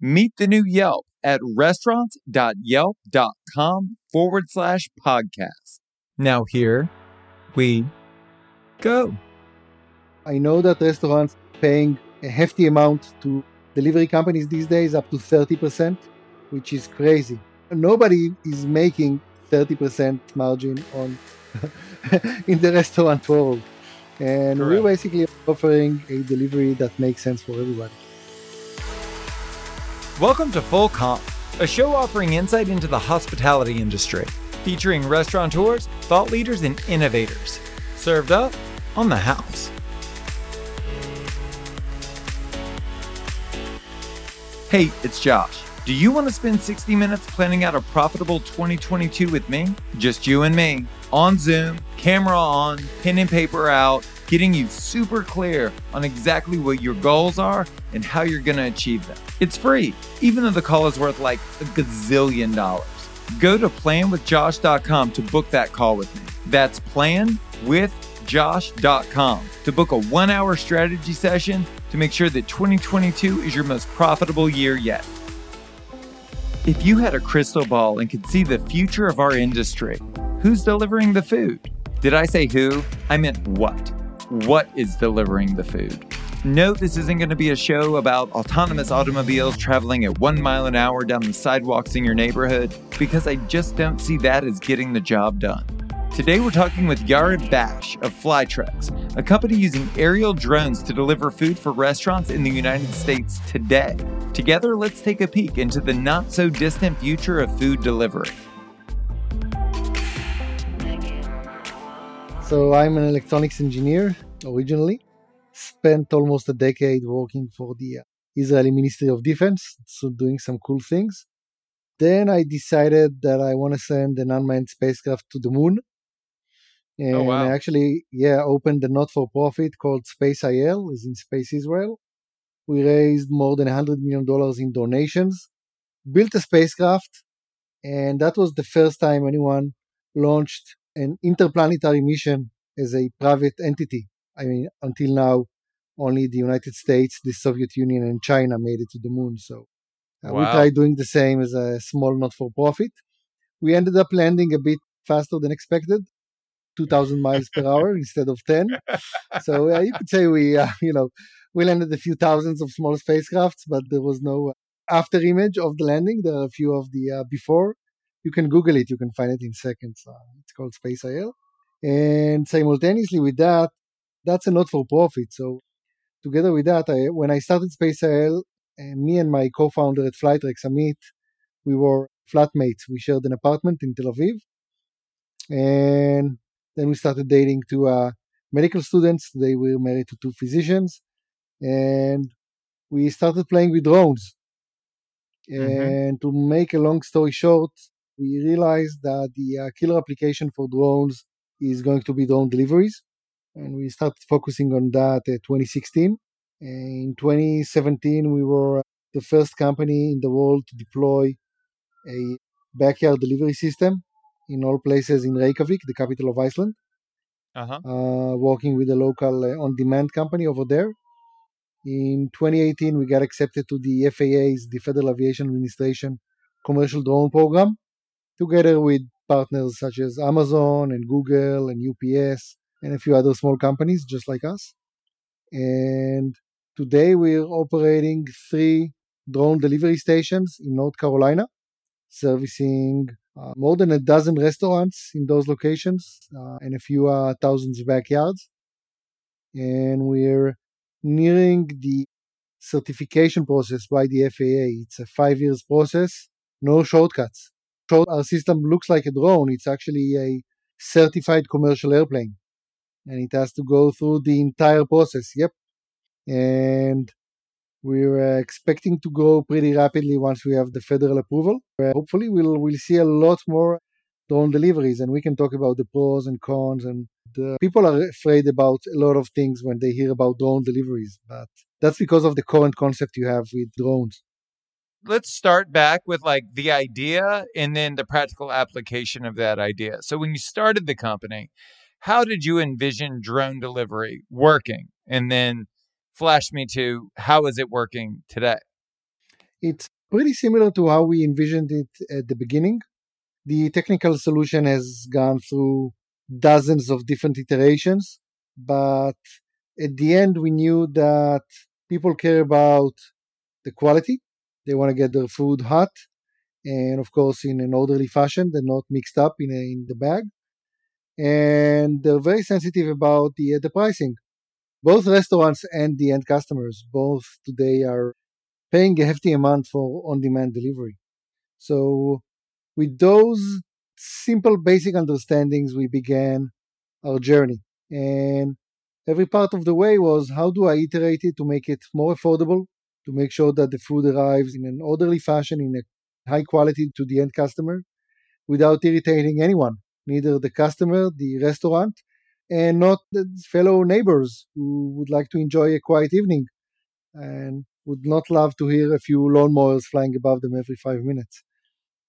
Meet the new Yelp at restaurants.yelp.com/podcast. Now here we go. I know that restaurants are paying a hefty amount to delivery companies these days, up to 30%, which is crazy. Nobody is making 30% margin on in the restaurant world. And Correct. We're basically offering a delivery that makes sense for everybody. Welcome to Full Comp, a show offering insight into the hospitality industry, featuring restaurateurs, thought leaders, and innovators. Served up on the house. Hey, it's Josh. Do you want to spend 60 minutes planning out a profitable 2022 with me? Just you and me, on Zoom, camera on, pen and paper out, getting you super clear on exactly what your goals are and how you're going to achieve them. It's free, even though the call is worth like a gazillion dollars. Go to planwithjosh.com to book that call with me. That's planwithjosh.com to book a 1-hour strategy session to make sure that 2022 is your most profitable year yet. If you had a crystal ball and could see the future of our industry, who's delivering the food? Did I say who? I meant what. What is delivering the food? Note this isn't going to be a show about autonomous automobiles traveling at 1 mile an hour down the sidewalks in your neighborhood, because I just don't see that as getting the job done. Today we're talking with Yariv Bash of Flytrex, a company using aerial drones to deliver food for restaurants in the United States today. Together, let's take a peek into the not-so-distant future of food delivery. So I'm an electronics engineer originally. Spent almost a decade working for the Israeli Ministry of Defense, so doing some cool things. Then I decided that I want to send an unmanned spacecraft to the moon. And oh, wow. I actually, opened a not-for-profit called SpaceIL, as in Space Israel. We raised more than $100 million in donations, built a spacecraft, and that was the first time anyone launched an interplanetary mission as a private entity. I mean, until now, only the United States, the Soviet Union, and China made it to the moon. So we tried doing the same as a small not-for-profit. We ended up landing a bit faster than expected, 2,000 miles per hour instead of 10. So you could say we landed a few thousands of small spacecrafts, but there was no after image of the landing. There are a few of the before. You can Google it. You can find it in seconds. It's called SpaceIL. And simultaneously with that, that's a not-for-profit. So together with that, when I started SpaceIL, me and my co-founder at Flytrex, Amit, we were flatmates. We shared an apartment in Tel Aviv. And then we started dating two medical students. They were married to two physicians. And we started playing with drones. And to make a long story short, we realized that the killer application for drones is going to be drone deliveries. And we started focusing on that in 2016. In 2017, we were the first company in the world to deploy a backyard delivery system in all places in Reykjavik, the capital of Iceland, working with a local on-demand company over there. In 2018, we got accepted to the FAA's, the Federal Aviation Administration, commercial drone program, together with partners such as Amazon and Google and UPS and a few other small companies just like us. And today we're operating 3 drone delivery stations in North Carolina, servicing more than 12 restaurants in those locations and a few thousands of backyards. And we're nearing the certification process by the FAA. It's a 5-year process, no shortcuts. Our system looks like a drone. It's actually a certified commercial airplane, and it has to go through the entire process. Yep. And we're expecting to grow pretty rapidly once we have the federal approval. Hopefully, we'll see a lot more their own deliveries, and we can talk about the pros and cons. And the people are afraid about a lot of things when they hear about drone deliveries, but that's because of the current concept you have with drones. Let's start back with like the idea and then the practical application of that idea. So when you started the company, how did you envision drone delivery working? And then flash me to how is it working today? It's pretty similar to how we envisioned it at the beginning. The technical solution has gone through dozens of different iterations, but at the end, we knew that people care about the quality. They want to get their food hot and, of course, in an orderly fashion. They're not mixed up in the bag. And they're very sensitive about the pricing. Both restaurants and the end customers, both today are paying a hefty amount for on-demand delivery. So with those simple basic understandings, we began our journey. And every part of the way was, how do I iterate it to make it more affordable, to make sure that the food arrives in an orderly fashion, in a high quality to the end customer, without irritating anyone, neither the customer, the restaurant, and not the fellow neighbors who would like to enjoy a quiet evening and would not love to hear a few lawnmowers flying above them every 5 minutes.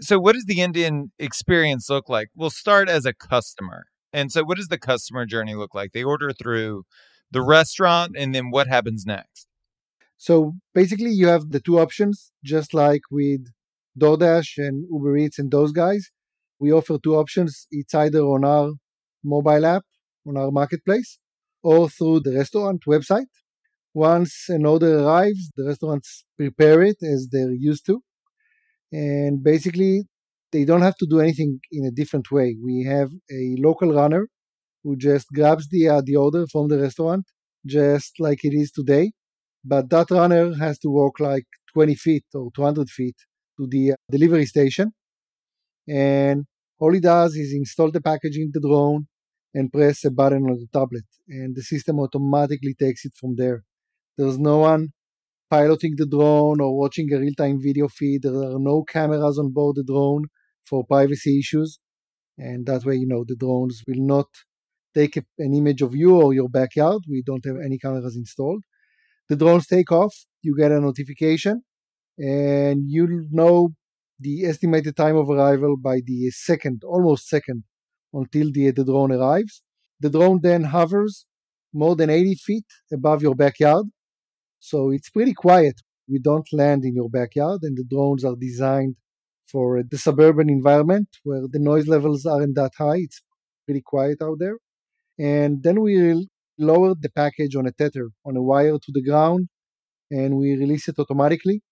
So what does the end-to-end experience look like? We'll start as a customer. And so what does the customer journey look like? They order through the restaurant, and then what happens next? So basically, you have the two options, just like with DoorDash and Uber Eats and those guys. We offer two options. It's either on our mobile app, on our marketplace, or through the restaurant website. Once an order arrives, the restaurants prepare it as they're used to. And basically, they don't have to do anything in a different way. We have a local runner who just grabs the order from the restaurant, just like it is today. But that runner has to walk like 20 feet or 200 feet to the delivery station. And all he does is install the package in the drone and press a button on the tablet. And the system automatically takes it from there. There's no one piloting the drone or watching a real-time video feed. There are no cameras on board the drone for privacy issues. And that way, the drones will not take an image of you or your backyard. We don't have any cameras installed. The drones take off, you get a notification, and you know the estimated time of arrival by the almost second, until the drone arrives. The drone then hovers more than 80 feet above your backyard, so it's pretty quiet. We don't land in your backyard, and the drones are designed for the suburban environment where the noise levels aren't that high. It's pretty quiet out there. And then we'll lower the package on a tether, on a wire to the ground, and we release it automatically.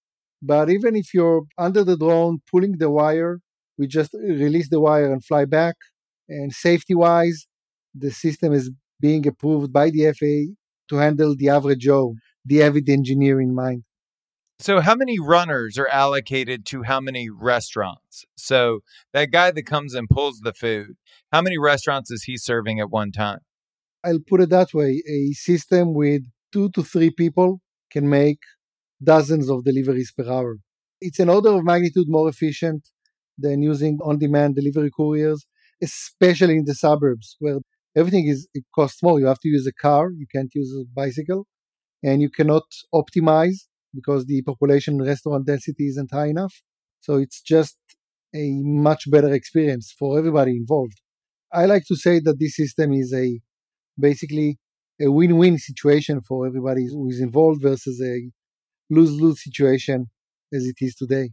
But even if you're under the drone pulling the wire, we just release the wire and fly back. And safety-wise, the system is being approved by the FAA to handle the average Joe, the avid engineer in mind. So how many runners are allocated to how many restaurants? So that guy that comes and pulls the food, how many restaurants is he serving at one time? I'll put it that way. A system with 2 to 3 people can make dozens of deliveries per hour. It's an order of magnitude more efficient than using on-demand delivery couriers, especially in the suburbs where everything costs more. You have to use a car. You can't use a bicycle. And you cannot optimize because the population restaurant density isn't high enough. So it's just a much better experience for everybody involved. I like to say that this system is basically a win-win situation for everybody who is involved versus a lose-lose situation as it is today.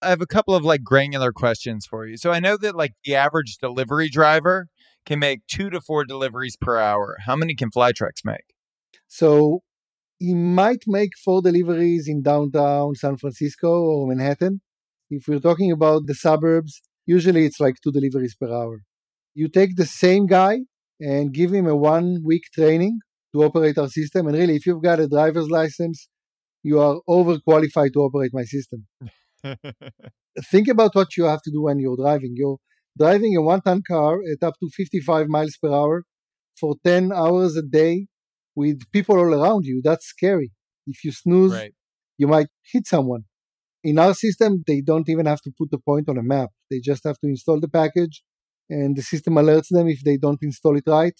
I have a couple of granular questions for you. So I know that the average delivery driver can make 2 to 4 deliveries per hour. How many can Flytrex make? So he might make 4 deliveries in downtown San Francisco or Manhattan. If we're talking about the suburbs, usually it's 2 deliveries per hour. You take the same guy and give him a 1-week training to operate our system. And really, if you've got a driver's license, you are overqualified to operate my system. Think about what you have to do when you're driving. You're driving a one-ton car at up to 55 miles per hour for 10 hours a day with people all around you. That's scary. If you snooze, You might hit someone. In our system, they don't even have to put the point on a map. They just have to install the package, and the system alerts them if they don't install it right,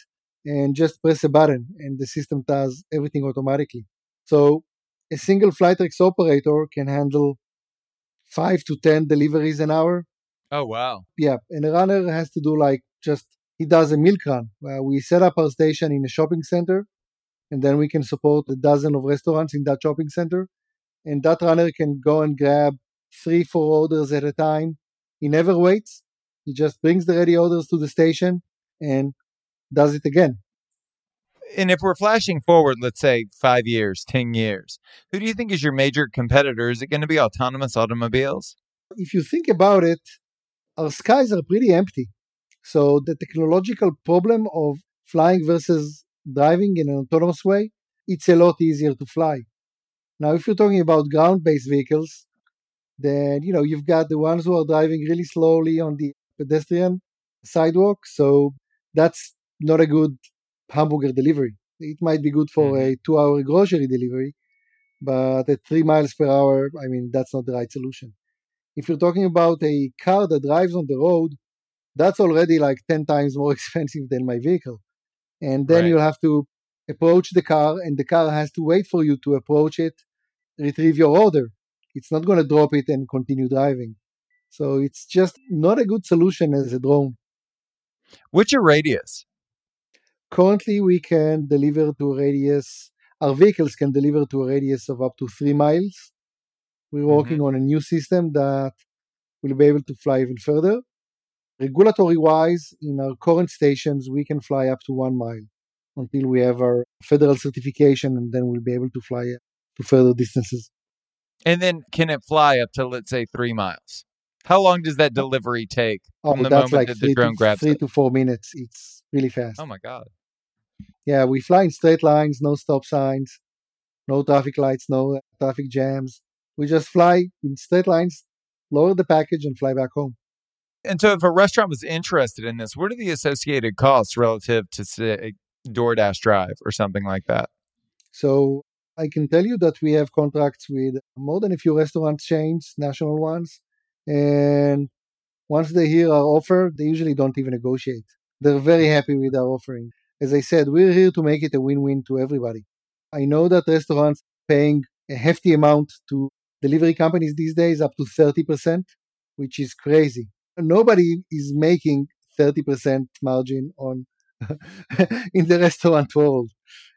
and just press a button and the system does everything automatically. So a single Flytrex operator can handle 5 to 10 deliveries an hour. Oh, wow. Yeah. And a runner has to do he does a milk run. We set up our station in a shopping center, and then we can support a dozen of restaurants in that shopping center. And that runner can go and grab 3-4 orders at a time. He never waits. He just brings the ready orders to the station and does it again. And if we're flashing forward, let's say 5 years, 10 years, who do you think is your major competitor? Is it going to be autonomous automobiles? If you think about it, our skies are pretty empty. So the technological problem of flying versus driving in an autonomous way, it's a lot easier to fly. Now, if you're talking about ground-based vehicles, then, you've got the ones who are driving really slowly on the pedestrian sidewalk. So that's not a good hamburger delivery. It might be good for a 2-hour grocery delivery, but at 3 miles per hour, that's not the right solution. If you're talking about a car that drives on the road, that's already 10 times more expensive than my vehicle. And then you'll have to approach the car, and the car has to wait for you to approach it, retrieve your order. It's not going to drop it and continue driving. So it's just not a good solution as a drone. What's your radius? Currently, we can deliver to a radius, our vehicles can deliver to a radius of up to 3 miles. We're working on a new system that will be able to fly even further. Regulatory-wise, in our current stations, we can fly up to 1 mile until we have our federal certification, and then we'll be able to fly to further distances. And then can it fly up to, let's say, 3 miles? How long does that delivery take from the moment that the drone grabs it? 3 to 4 minutes. It's really fast. Oh, my God. Yeah, we fly in straight lines, no stop signs, no traffic lights, no traffic jams. We just fly in straight lines, lower the package, and fly back home. And so if a restaurant was interested in this, what are the associated costs relative to, say, DoorDash Drive or something like that? So I can tell you that we have contracts with more than a few restaurant chains, national ones. And once they hear our offer, they usually don't even negotiate. They're very happy with our offering. As I said, we're here to make it a win-win to everybody. I know that restaurants are paying a hefty amount to delivery companies these days, up to 30%, which is crazy. Nobody is making 30% margin on in the restaurant world.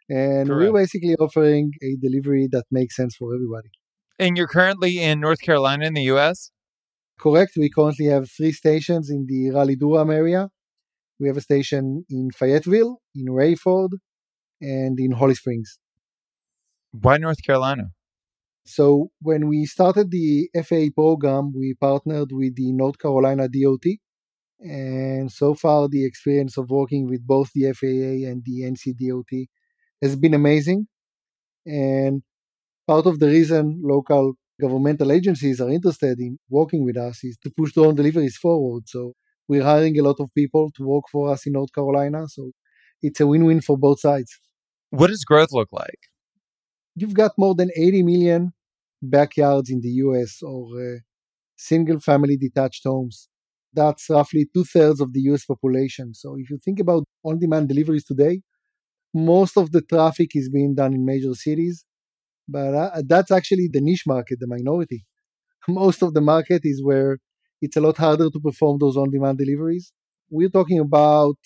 And Correct. We're basically offering a delivery that makes sense for everybody. And you're currently in North Carolina in the U.S.? Correct. We currently have 3 stations in the Raleigh Durham area. We have a station in Fayetteville, in Rayford, and in Holly Springs. Why North Carolina? So when we started the FAA program, we partnered with the North Carolina DOT. And so far, the experience of working with both the FAA and the NC DOT has been amazing. And part of the reason local governmental agencies are interested in working with us is to push drone deliveries forward. So we're hiring a lot of people to work for us in North Carolina. So it's a win-win for both sides. What does growth look like? You've got more than 80 million backyards in the U.S. or single-family detached homes. That's roughly 2/3 of the U.S. population. So if you think about on-demand deliveries today, most of the traffic is being done in major cities, but that's actually the niche market, the minority. Most of the market is where it's a lot harder to perform those on-demand deliveries. We're talking about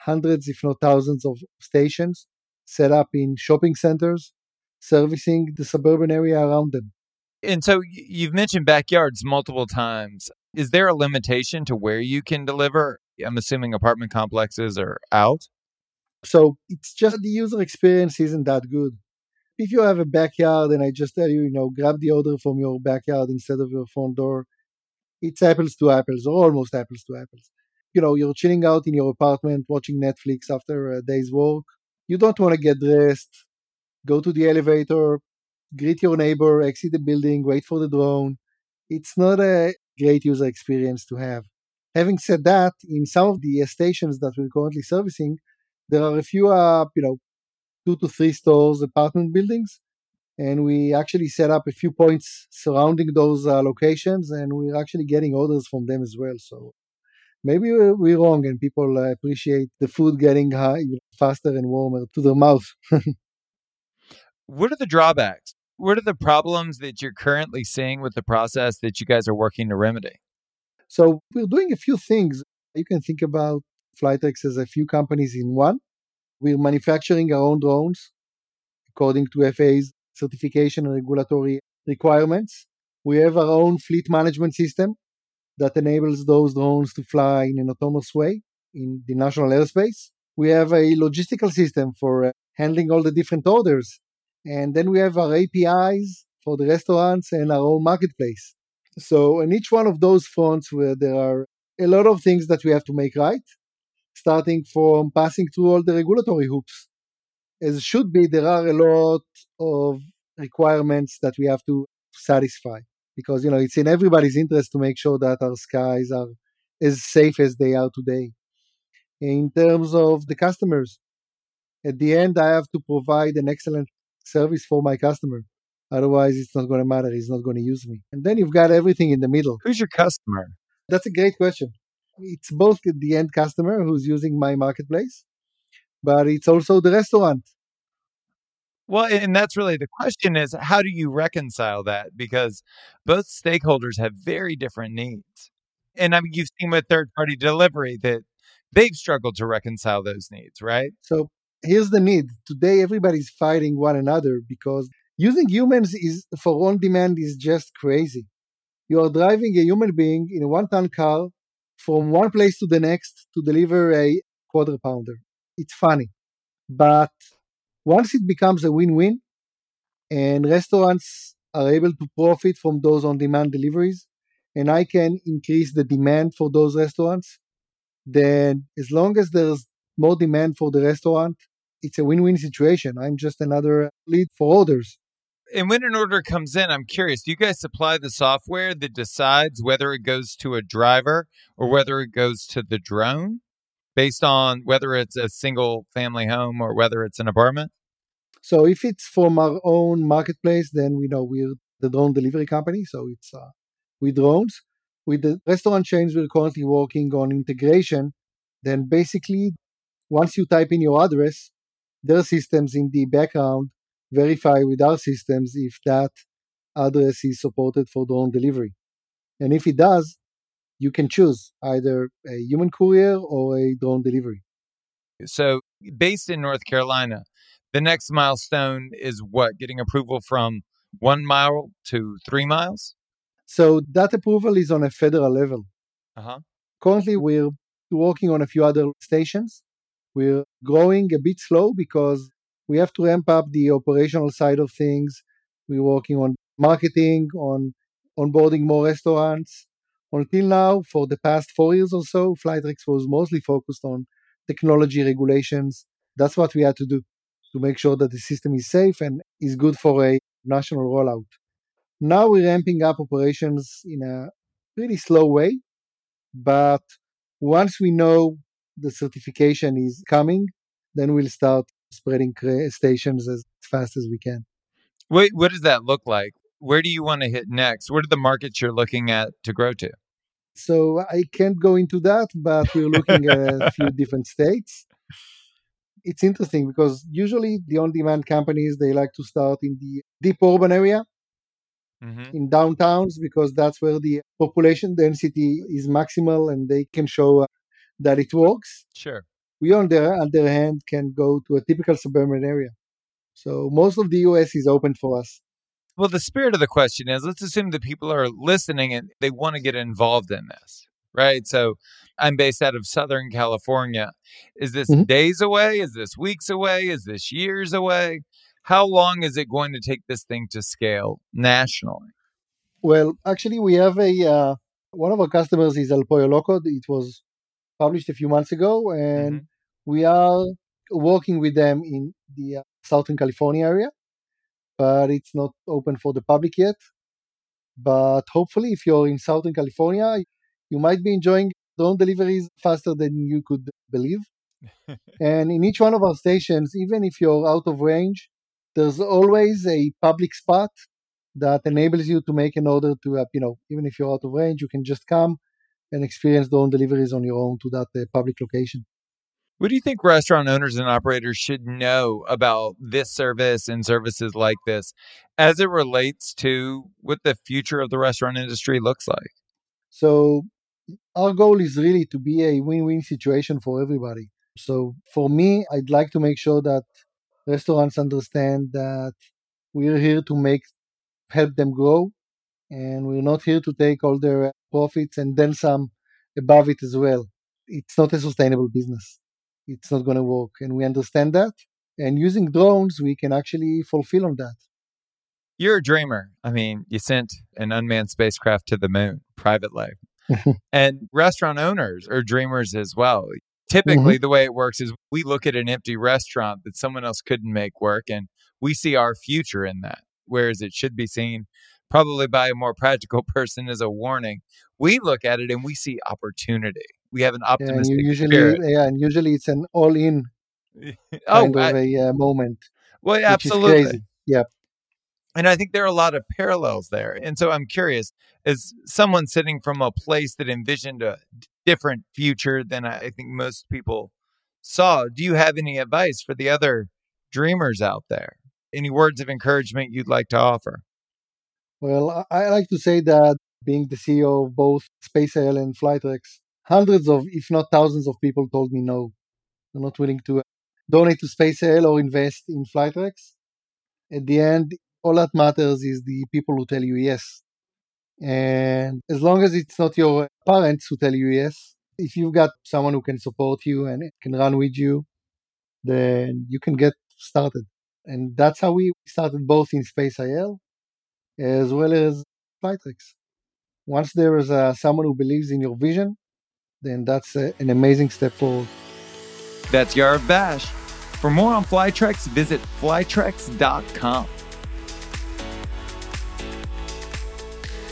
hundreds, if not thousands, of stations set up in shopping centers, servicing the suburban area around them. And so you've mentioned backyards multiple times. Is there a limitation to where you can deliver? I'm assuming apartment complexes are out. So it's just the user experience isn't that good. If you have a backyard and I just tell you, grab the order from your backyard instead of your front door, it's apples to apples or almost apples to apples. You're chilling out in your apartment, watching Netflix after a day's work. You don't want to get dressed. Go to the elevator, greet your neighbor, exit the building, wait for the drone. It's not a great user experience to have. Having said that, in some of the stations that we're currently servicing, there are a few, 2 to 3 stores, apartment buildings, and we actually set up a few points surrounding those locations, and we're actually getting orders from them as well. So Maybe we're wrong and people appreciate the food getting faster and warmer to their mouth. What are the drawbacks? What are the problems that you're currently seeing with the process that you guys are working to remedy? So we're doing a few things. You can think about Flytrex as a few companies in one. We're manufacturing our own drones according to FAA's certification and regulatory requirements. We have our own fleet management system that enables those drones to fly in an autonomous way in the national airspace. We have a logistical system for handling all the different orders. And then we have our APIs for the restaurants and our own marketplace. So in each one of those fronts where there are a lot of things that we have to make right, starting from passing through all the regulatory hoops. As should be, there are a lot of requirements that we have to satisfy because, it's in everybody's interest to make sure that our skies are as safe as they are today. In terms of the customers, at the end, I have to provide an excellent service for my customer. Otherwise, it's not going to matter. He's not going to use me. And then you've got everything in the middle. Who's your customer? That's a great question. It's both the end customer who's using my marketplace, but it's also the restaurant. Well, and that's really the question is, how do you reconcile that? Because both stakeholders have very different needs. And you've seen with third-party delivery that they've struggled to reconcile those needs, right? So here's the need. Today, everybody's fighting one another because using humans for on-demand is just crazy. You are driving a human being in a one-ton car from one place to the next to deliver a quarter pounder. It's funny. But once it becomes a win-win and restaurants are able to profit from those on-demand deliveries and I can increase the demand for those restaurants, then as long as there's more demand for the restaurant, it's a win-win situation. I'm just another lead for orders. And when an order comes in, I'm curious, do you guys supply the software that decides whether it goes to a driver or whether it goes to the drone based on whether it's a single family home or whether it's an apartment? So if it's from our own marketplace, then we're the drone delivery company. So it's with drones. With the restaurant chains, we're currently working on integration. Then basically, once you type in your address, their systems in the background verify with our systems if that address is supported for drone delivery. And if it does, you can choose either a human courier or a drone delivery. So based in North Carolina, the next milestone is what? Getting approval from 1 mile to 3 miles? So that approval is on a federal level. Currently, we're working on a few other stations. We're growing a bit slow because we have to ramp up the operational side of things. We're working on marketing, on onboarding more restaurants. Until now, for the past 4 years or so, Flytrex was mostly focused on technology regulations. That's what we had to do to make sure that the system is safe and is good for a national rollout. Now we're ramping up operations in a really slow way, but once we know the certification is coming, then we'll start spreading stations as fast as we can. Wait, what does that look like? Where do you want to hit next? What are the markets you're looking at to grow to? So I can't go into that, but we're looking at a few different states. It's interesting because usually the on-demand companies, they like to start in the deep urban area, in downtowns, because that's where the population density is maximal and they can show that it works. Sure. We, on the other hand, can go to a typical suburban area. So most of the U.S. is open for us. Well, the spirit of the question is, let's assume that people are listening and they want to get involved in this, right? So I'm based out of Southern California. Is this days away? Is this weeks away? Is this years away? How long is it going to take this thing to scale nationally? Well, actually, we have one of our customers is El Pollo Loco. It was published a few months ago, and we are working with them in the Southern California area. But it's not open for the public yet. But hopefully, if you're in Southern California, you might be enjoying drone deliveries faster than you could believe. And in each one of our stations, even if you're out of range, there's always a public spot that enables you to make an order to, even if you're out of range, you can just come and experience the own deliveries on your own to that public location. What do you think restaurant owners and operators should know about this service and services like this as it relates to what the future of the restaurant industry looks like? So our goal is really to be a win-win situation for everybody. So for me, I'd like to make sure that restaurants understand that we're here to help them grow, and we're not here to take all their profits and then some above it as well. It's not a sustainable business. It's not going to work. And we understand that. And using drones, we can actually fulfill on that. You're a dreamer. I mean, you sent an unmanned spacecraft to the moon privately. And restaurant owners are dreamers as well. Typically, the way it works is we look at an empty restaurant that someone else couldn't make work, and we see our future in that, whereas it should be seen probably by a more practical person as a warning. We look at it and we see opportunity. We have an optimistic spirit. Yeah, and usually it's an all-in moment. Well, absolutely. Yeah. And I think there are a lot of parallels there. And so I'm curious, as someone sitting from a place that envisioned a different future than I think most people saw, do you have any advice for the other dreamers out there? Any words of encouragement you'd like to offer? Well, I like to say that being the CEO of both SpaceIL and Flytrex, hundreds of, if not thousands of people told me no. I'm not willing to donate to SpaceIL or invest in Flytrex. At the end, all that matters is the people who tell you yes. And as long as it's not your parents who tell you yes, if you've got someone who can support you and can run with you, then you can get started. And that's how we started both in SpaceIL as well as Flytrex. Once there is someone who believes in your vision, then that's an amazing step forward. That's Yariv Bash. For more on Flytrex, visit flytrex.com.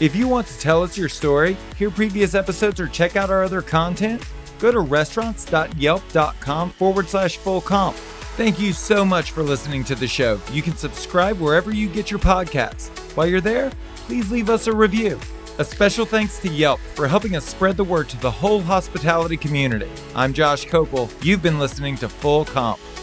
If you want to tell us your story, hear previous episodes, or check out our other content, go to restaurants.yelp.com/full comp. Thank you so much for listening to the show. You can subscribe wherever you get your podcasts. While you're there, please leave us a review. A special thanks to Yelp for helping us spread the word to the whole hospitality community. I'm Josh Kopel. You've been listening to Full Comp.